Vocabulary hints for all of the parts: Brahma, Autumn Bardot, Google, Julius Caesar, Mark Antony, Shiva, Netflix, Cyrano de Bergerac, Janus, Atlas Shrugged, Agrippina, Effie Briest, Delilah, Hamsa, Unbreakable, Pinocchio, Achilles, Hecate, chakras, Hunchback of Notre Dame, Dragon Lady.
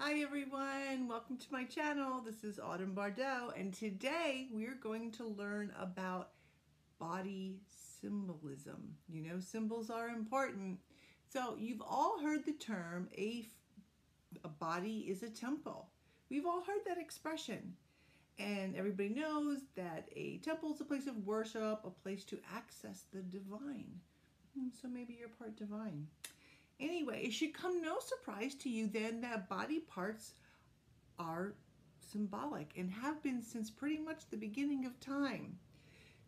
Hi everyone, welcome to my channel. This is Autumn Bardot, and today we're going to learn about body symbolism. You know, symbols are important. So you've all heard the term, a body is a temple. We've all heard that expression. And everybody knows that a temple is a place of worship, a place to access the divine. So maybe you're part divine. Anyway, it should come no surprise to you then that body parts are symbolic and have been since pretty much the beginning of time.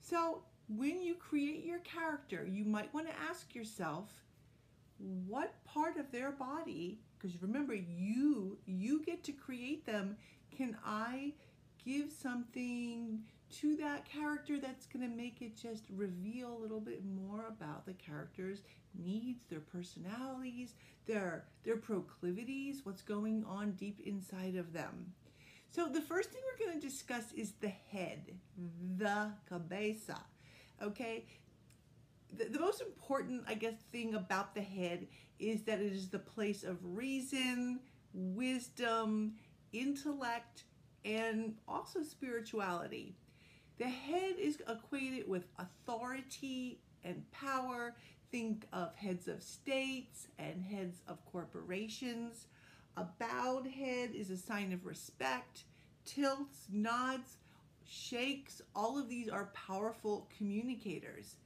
So when you create your character, you might want to ask yourself what part of their body, because remember you get to create them, can I give something to that character that's going to make it just reveal a little bit more about the character's needs, their personalities, their proclivities, what's going on deep inside of them. So the first thing we're going to discuss is the head, the cabeza, okay? The most important, I guess, thing about the head is that it is the place of reason, wisdom, intellect, and also spirituality. The head is equated with authority and power. Think of heads of states and heads of corporations. A bowed head is a sign of respect. Tilts, nods, shakes, all of these are powerful communicators.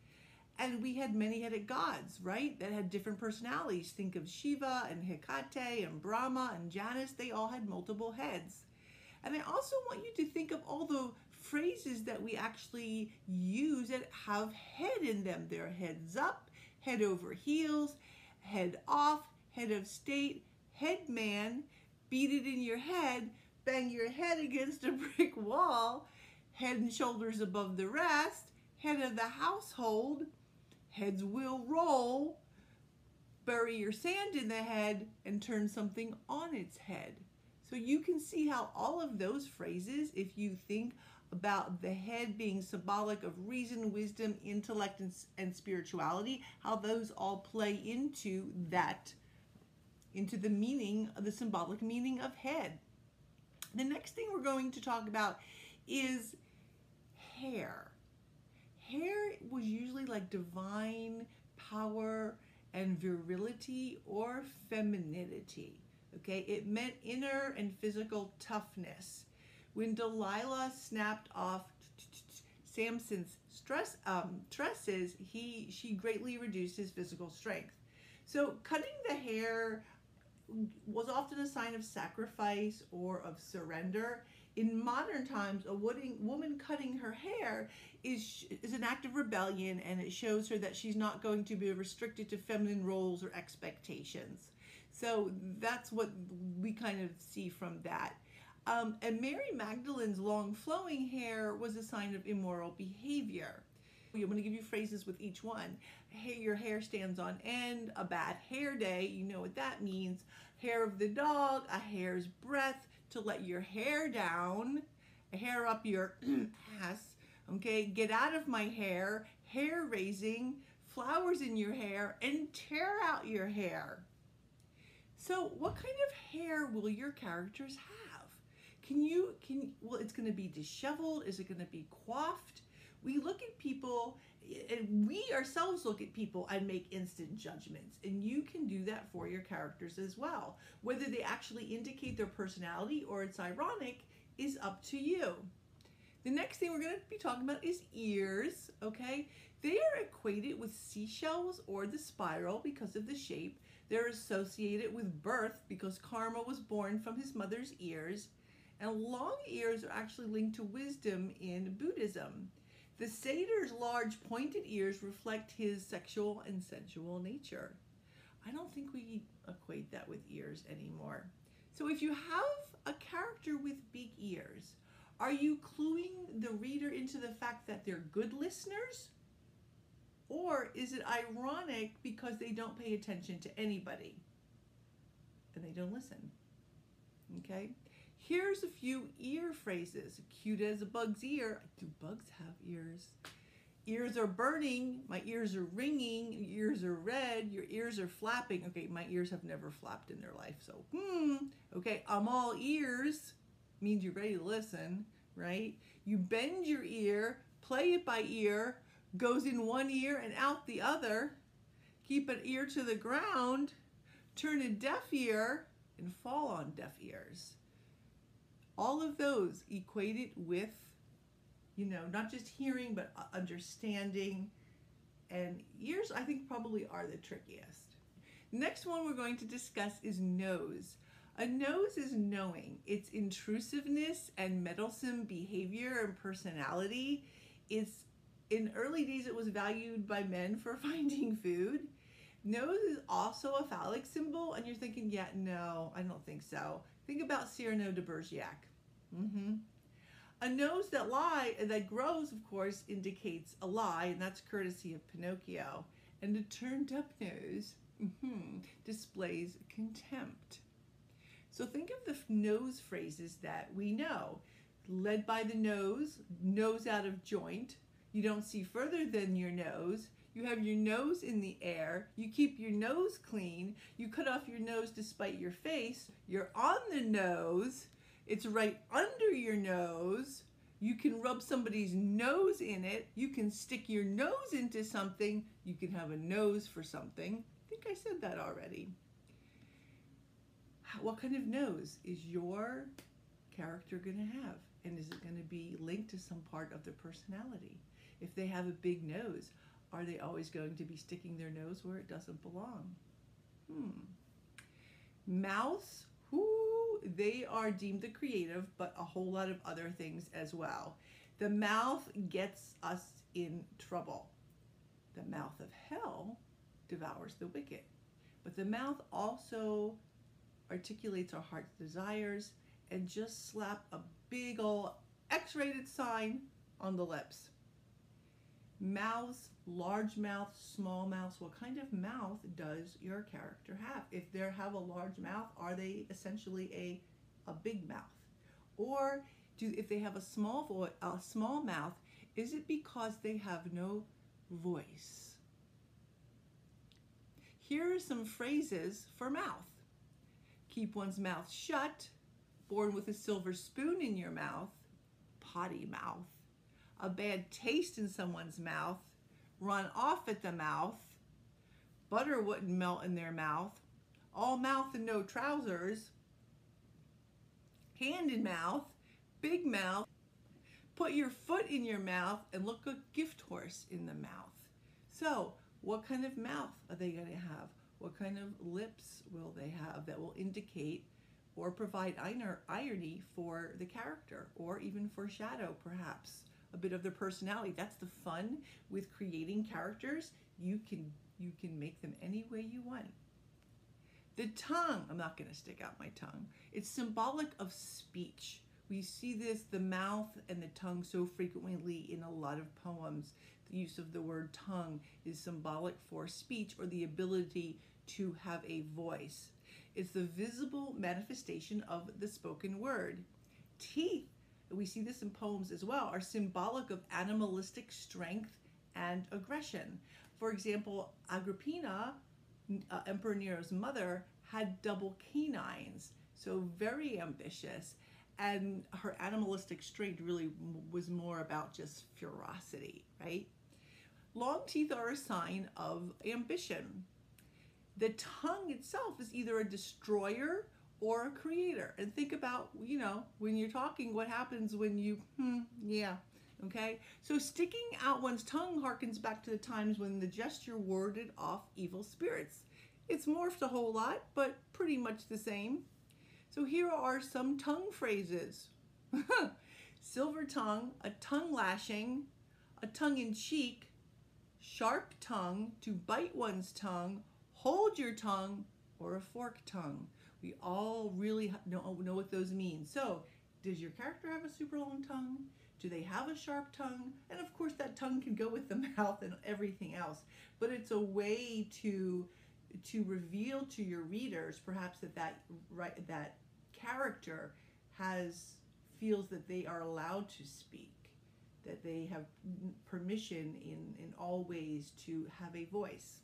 And we had many-headed gods, right, that had different personalities. Think of Shiva and Hecate and Brahma and Janus. They all had multiple heads. And I also want you to think of all the phrases that we actually use that have head in them. They're heads up, head over heels, head off, head of state, head man, beat it in your head, bang your head against a brick wall, head and shoulders above the rest, head of the household, heads will roll, bury your sand in the head, and turn something on its head. So you can see how all of those phrases, if you think about the head being symbolic of reason, wisdom, intellect, and spirituality, how those all play into the meaning, the symbolic meaning of head. The next thing we're going to talk about is hair. Hair was usually like divine power and virility or femininity. Okay, it meant inner and physical toughness. When Delilah snapped off Samson's tresses, she greatly reduced his physical strength. So cutting the hair was often a sign of sacrifice or of surrender. In modern times, a woman cutting her hair is an act of rebellion, and it shows her that she's not going to be restricted to feminine roles or expectations. So that's what we kind of see from that. And Mary Magdalene's long flowing hair was a sign of immoral behavior. I'm going to give you phrases with each one. Hey, your hair stands on end, a bad hair day, you know what that means. Hair of the dog, a hair's breadth, to let your hair down, a hair up your ass, okay? Get out of my hair, hair raising, flowers in your hair, and tear out your hair. So what kind of hair will your characters have? Well, it's gonna be disheveled, is it gonna be coiffed? We look at people, and we ourselves look at people and make instant judgments, and you can do that for your characters as well. Whether they actually indicate their personality or it's ironic is up to you. The next thing we're gonna be talking about is ears, okay? They are equated with seashells or the spiral because of the shape. They're associated with birth because Karma was born from his mother's ears, and long ears are actually linked to wisdom in Buddhism. The satyr's large pointed ears reflect his sexual and sensual nature. I don't think we equate that with ears anymore. So if you have a character with big ears, are you cluing the reader into the fact that they're good listeners? Or is it ironic because they don't pay attention to anybody and they don't listen? Okay, here's a few ear phrases. Cute as a bug's ear. Do bugs have ears? ears are burning, my ears are ringing, your ears are red, your ears are flapping. Okay, my ears have never flapped in their life, so okay, I'm all ears means you're ready to listen, right? You bend your ear, play it by ear, goes in one ear and out the other, keep an ear to the ground, turn a deaf ear, and fall on deaf ears. All of those equated with, you know, not just hearing, but understanding. And ears, I think, probably are the trickiest. The next one we're going to discuss is nose. A nose is knowing. It's intrusiveness and meddlesome behavior and personality. It's, in early days, it was valued by men for finding food. Nose is also a phallic symbol, and you're thinking, yeah, no, I don't think so. Think about Cyrano de Bergerac. A nose that grows, of course, indicates a lie, and that's courtesy of Pinocchio. And a turned-up nose displays contempt. So think of the nose phrases that we know. Led by the nose out of joint. You don't see further than your nose. You have your nose in the air. You keep your nose clean. You cut off your nose despite your face. You're on the nose. It's right under your nose. You can rub somebody's nose in it. You can stick your nose into something. You can have a nose for something. I think I said that already. What kind of nose is your character going to have? And is it going to be linked to some part of their personality? If they have a big nose, are they always going to be sticking their nose where it doesn't belong? Mouths, whoo, they are deemed the creative, but a whole lot of other things as well. The mouth gets us in trouble. The mouth of hell devours the wicked. But the mouth also articulates our heart's desires, and just slap a big old X-rated sign on the lips. Mouths, large mouth, small mouth. What kind of mouth does your character have? If they have a large mouth, are they essentially a big mouth? Or if they have a small mouth, is it because they have no voice? Here are some phrases for mouth. Keep one's mouth shut. Born with a silver spoon in your mouth, potty mouth, a bad taste in someone's mouth, run off at the mouth, butter wouldn't melt in their mouth, all mouth and no trousers, hand in mouth, big mouth, put your foot in your mouth, and look a gift horse in the mouth. So what kind of mouth are they going to have? What kind of lips will they have that will indicate or provide irony for the character, or even foreshadow, perhaps, a bit of their personality? That's the fun with creating characters. You can make them any way you want. The tongue, I'm not gonna stick out my tongue. It's symbolic of speech. We see this, the mouth and the tongue, so frequently in a lot of poems. The use of the word tongue is symbolic for speech or the ability to have a voice. It's the visible manifestation of the spoken word. Teeth, we see this in poems as well, are symbolic of animalistic strength and aggression. For example, Agrippina, Emperor Nero's mother, had double canines, so very ambitious. And her animalistic strength really was more about just ferocity, right? Long teeth are a sign of ambition. The tongue itself is either a destroyer or a creator. And think about, you know, when you're talking, what happens when you, okay? So sticking out one's tongue harkens back to the times when the gesture warded off evil spirits. It's morphed a whole lot, but pretty much the same. So here are some tongue phrases. Silver tongue, a tongue lashing, a tongue in cheek, sharp tongue, to bite one's tongue, hold your tongue, or a fork tongue. We all really know what those mean. So does your character have a super long tongue? Do they have a sharp tongue? And of course that tongue can go with the mouth and everything else, but it's a way to reveal to your readers perhaps that character feels that they are allowed to speak. that they have permission in all ways to have a voice.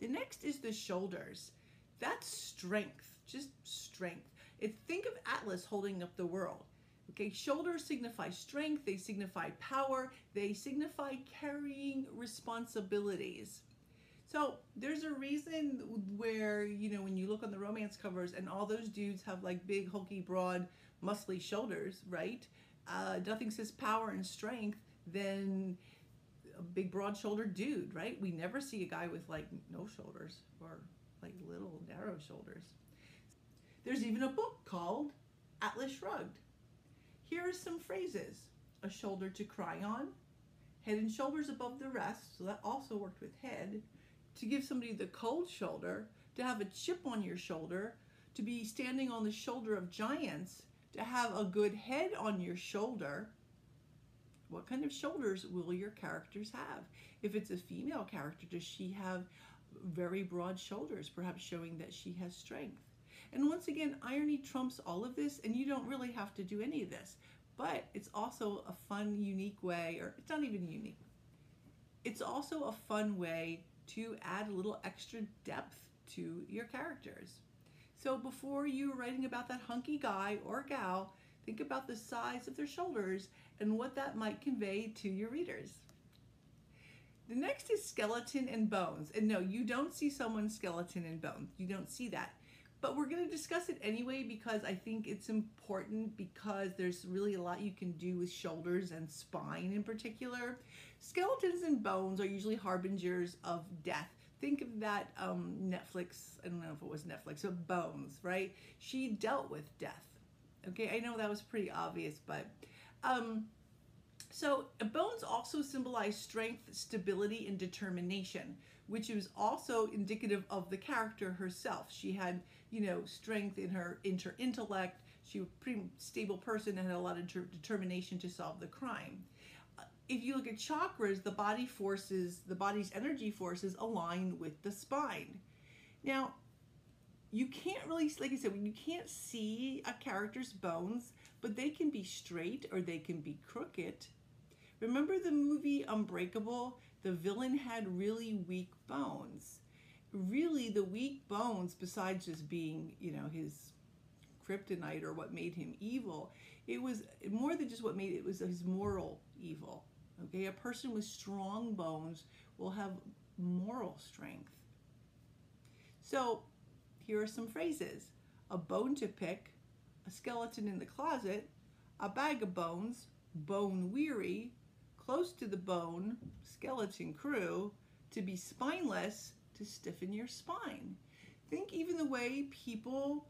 The next is the shoulders. That's strength, just strength. Think of Atlas holding up the world. Okay, shoulders signify strength, they signify power, they signify carrying responsibilities. So there's a reason where, you know, when you look on the romance covers and all those dudes have like big, hulky, broad, muscly shoulders, right? Nothing says power and strength than a big, broad-shouldered dude, right? We never see a guy with like no shoulders or like little, narrow shoulders. There's even a book called Atlas Shrugged. Here are some phrases: a shoulder to cry on, head and shoulders above the rest, so that also worked with head, to give somebody the cold shoulder, to have a chip on your shoulder, to be standing on the shoulder of giants, to have a good head on your shoulder. What kind of shoulders will your characters have? If it's a female character, does she have very broad shoulders, perhaps showing that she has strength? And once again, irony trumps all of this, and you don't really have to do any of this, but it's also a fun, unique way, or it's not even unique. It's also a fun way to add a little extra depth to your characters. So before you were writing about that hunky guy or gal, think about the size of their shoulders and what that might convey to your readers. The next is skeleton and bones. And no, you don't see someone's skeleton and bones. You don't see that. But we're going to discuss it anyway because I think it's important, because there's really a lot you can do with shoulders and spine in particular. Skeletons and bones are usually harbingers of death. Think of that Netflix, I don't know if it was Netflix, but Bones, right? She dealt with death. Okay, I know that was pretty obvious, but so bones also symbolize strength, stability, and determination, which is also indicative of the character herself. She had, you know, strength in her intellect. She was a pretty stable person and had a lot of determination to solve the crime. If you look at chakras, the body forces, the body's energy forces align with the spine. Now, you can't really, like I said, you can't see a character's bones, but they can be straight or they can be crooked. Remember the movie Unbreakable? The villain had really weak bones. Really, the weak bones, besides just being, you know, his kryptonite or what made him evil, it was more than just what made it, it was his moral evil. Okay, a person with strong bones will have moral strength. So here are some phrases: a bone to pick, a skeleton in the closet, a bag of bones, bone weary, close to the bone, skeleton crew, to be spineless, to stiffen your spine. Think even the way people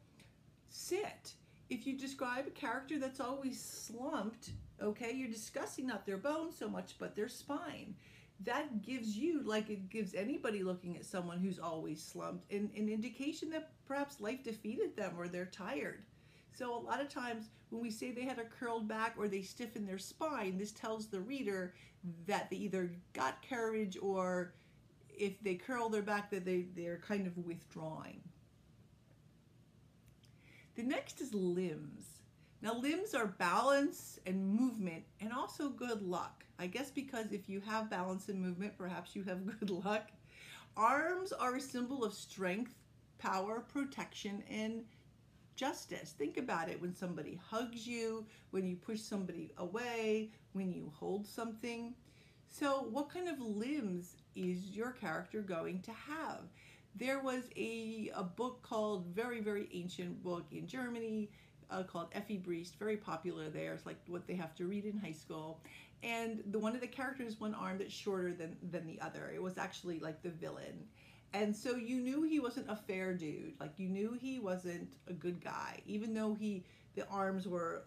sit. If you describe a character that's always slumped, okay, you're discussing not their bones so much, but their spine. That gives you, like it gives anybody looking at someone who's always slumped, an indication that perhaps life defeated them or they're tired. So a lot of times when we say they had a curled back or they stiffened their spine, this tells the reader that they either got courage, or if they curl their back, that they're kind of withdrawing. The next is limbs. Now, limbs are balance and movement and also good luck. I guess because if you have balance and movement, perhaps you have good luck. Arms are a symbol of strength, power, protection, and justice. Think about it when somebody hugs you, when you push somebody away, when you hold something. So what kind of limbs is your character going to have? There was a book called, very, very ancient book in Germany, called Effie Briest, very popular there. It's like what they have to read in high school. And the one of the characters, one arm that's shorter than the other. It was actually like the villain. And so you knew he wasn't a fair dude. Like you knew he wasn't a good guy, even though the arms were,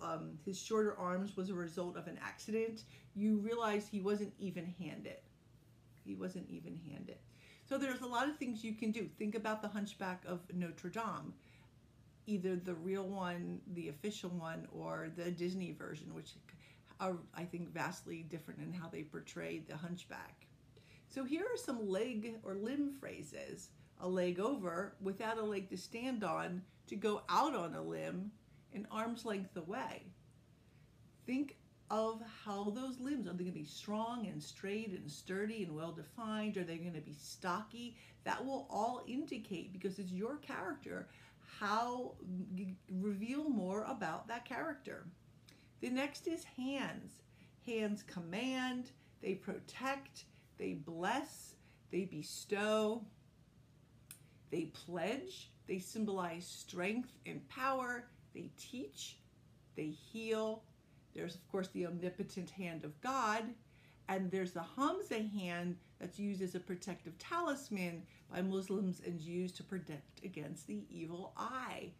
his shorter arms was a result of an accident. You realize he wasn't even-handed. He wasn't even-handed. So there's a lot of things you can do. Think about the Hunchback of Notre Dame, either the real one, the official one, or the Disney version, which are, I think, vastly different in how they portray the Hunchback. So here are some leg or limb phrases: a leg over, without a leg to stand on, to go out on a limb, and arm's length away. Think of how those limbs, are they going to be strong and straight and sturdy and well-defined? Are they going to be stocky? That will all indicate, because it's your character, how reveal more about that character. The next is hands. Hands command, they protect, they bless, they bestow, they pledge, they symbolize strength and power, they teach, they heal. There's, of course, the omnipotent hand of God, and there's the Hamsa hand that's used as a protective talisman by Muslims and Jews to protect against the evil eye.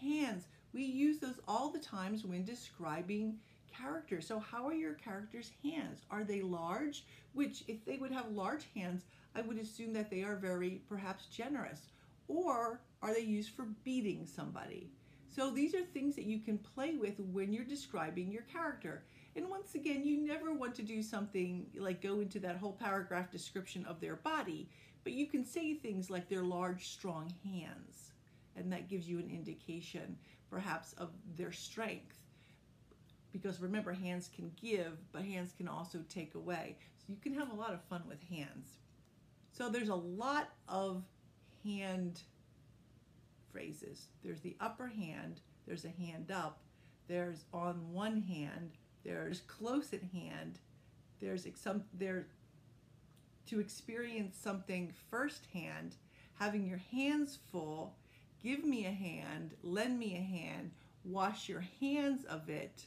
Hands, we use those all the times when describing characters. So how are your character's hands? Are they large? Which, if they would have large hands, I would assume that they are very, perhaps, generous. Or are they used for beating somebody? So these are things that you can play with when you're describing your character. And once again, you never want to do something like go into that whole paragraph description of their body, but you can say things like their large, strong hands, and that gives you an indication perhaps of their strength. Because remember, hands can give, but hands can also take away. So you can have a lot of fun with hands. So there's a lot of hand phrases. There's the upper hand, there's a hand up, there's on one hand, there's close at hand, there's to experience something firsthand, having your hands full, give me a hand, lend me a hand, wash your hands of it,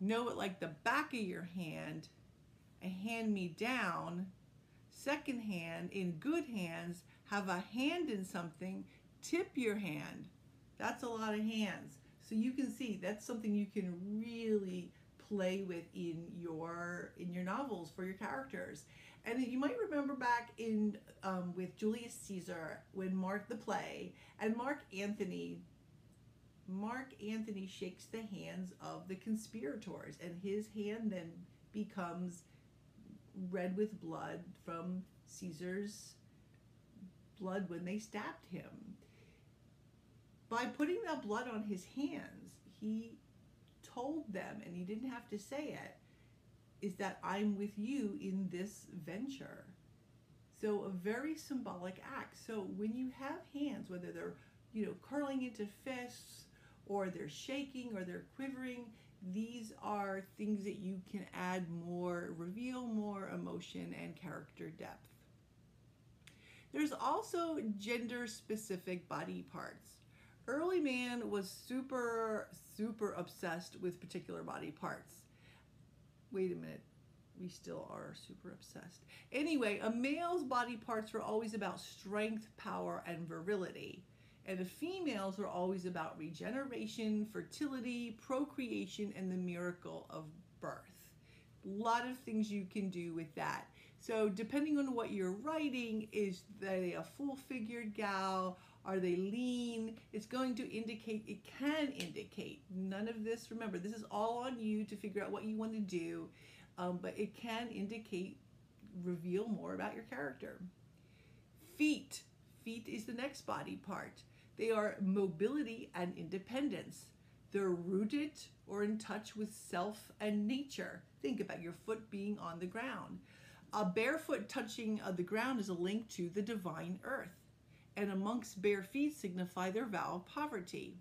know it like the back of your hand, a hand me down, second hand, in good hands, have a hand in something, tip your hand. That's a lot of hands. So you can see that's something you can really play with in your novels for your characters. And you might remember back in with Julius Caesar, when Mark the play, and Mark Antony shakes the hands of the conspirators, and his hand then becomes red with blood from Caesar's blood when they stabbed him. By putting that blood on his hands, he told them, and he didn't have to say it, is that I'm with you in this venture. So a very symbolic act. So when you have hands, whether they're, you know, curling into fists, or they're shaking, or they're quivering, these are things that you can add more, reveal more emotion and character depth. There's also gender-specific body parts. Early man was super, super obsessed with particular body parts. Wait a minute, we still are super obsessed. Anyway, a male's body parts were always about strength, power, and virility. And the females were always about regeneration, fertility, procreation, and the miracle of birth. A lot of things you can do with that. So depending on what you're writing, is they a full-figured gal? Are they lean? It's going to indicate, it can indicate, none of this, remember, this is all on you to figure out what you want to do, but it can indicate, reveal more about your character. Feet. Feet is the next body part. They are mobility and independence. They're rooted or in touch with self and nature. Think about your foot being on the ground. A barefoot touching of the ground is a link to the divine earth. And amongst bare feet signify their vow of poverty.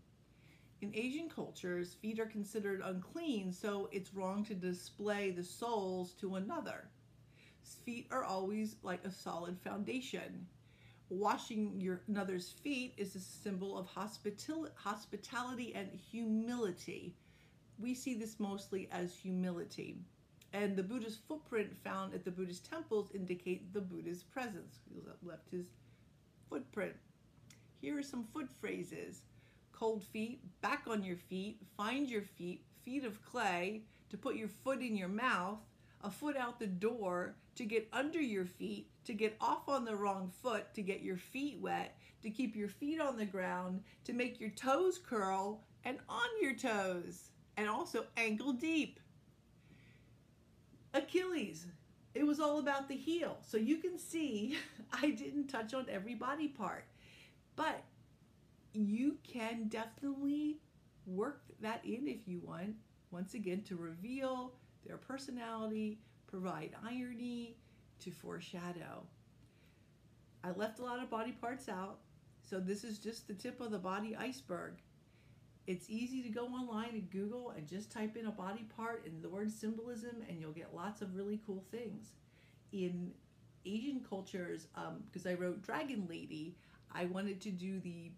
In Asian cultures, feet are considered unclean, so it's wrong to display the soles to another. Feet are always like a solid foundation. Washing another's feet is a symbol of hospitality and humility. We see this mostly as humility. And the Buddha's footprint found at the Buddhist temples indicate the Buddha's presence. He left his footprint. Here are some foot phrases. Cold feet, back on your feet, find your feet, feet of clay, to put your foot in your mouth, a foot out the door, to get under your feet, to get off on the wrong foot, to get your feet wet, to keep your feet on the ground, to make your toes curl, and on your toes, and also ankle deep. Achilles, it was all about the heel. So you can see I didn't touch on every body part, but you can definitely work that in if you want once again to reveal their personality, provide irony, to foreshadow. I left a lot of body parts out, so this is just the tip of the body iceberg. It's easy to go online and Google and just type in a body part and the word symbolism, and you'll get lots of really cool things. In Asian cultures, because I wrote Dragon Lady, I wanted to do the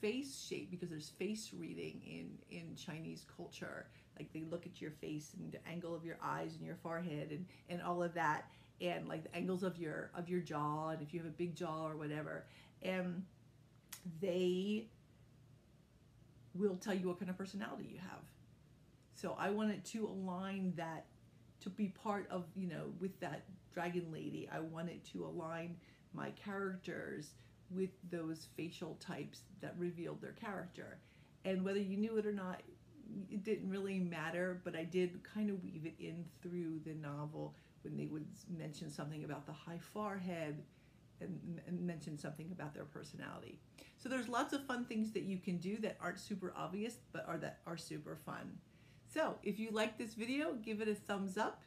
face shape because there's face reading in Chinese culture. Like they look at your face and the angle of your eyes and your forehead and all of that, and like the angles of your jaw, and if you have a big jaw or whatever. And they will tell you what kind of personality you have. So I wanted to align that, to be part of, you know, with that Dragon Lady, I wanted to align my characters with those facial types that revealed their character. And whether you knew it or not, it didn't really matter, but I did kind of weave it in through the novel when they would mention something about the high forehead and mention something about their personality. So there's lots of fun things that you can do that aren't super obvious, but that are super fun. So if you like this video, give it a thumbs up,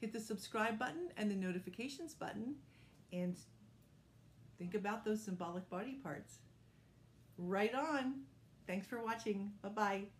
hit the subscribe button and the notifications button, and think about those symbolic body parts. Right on. Thanks for watching. Bye-bye.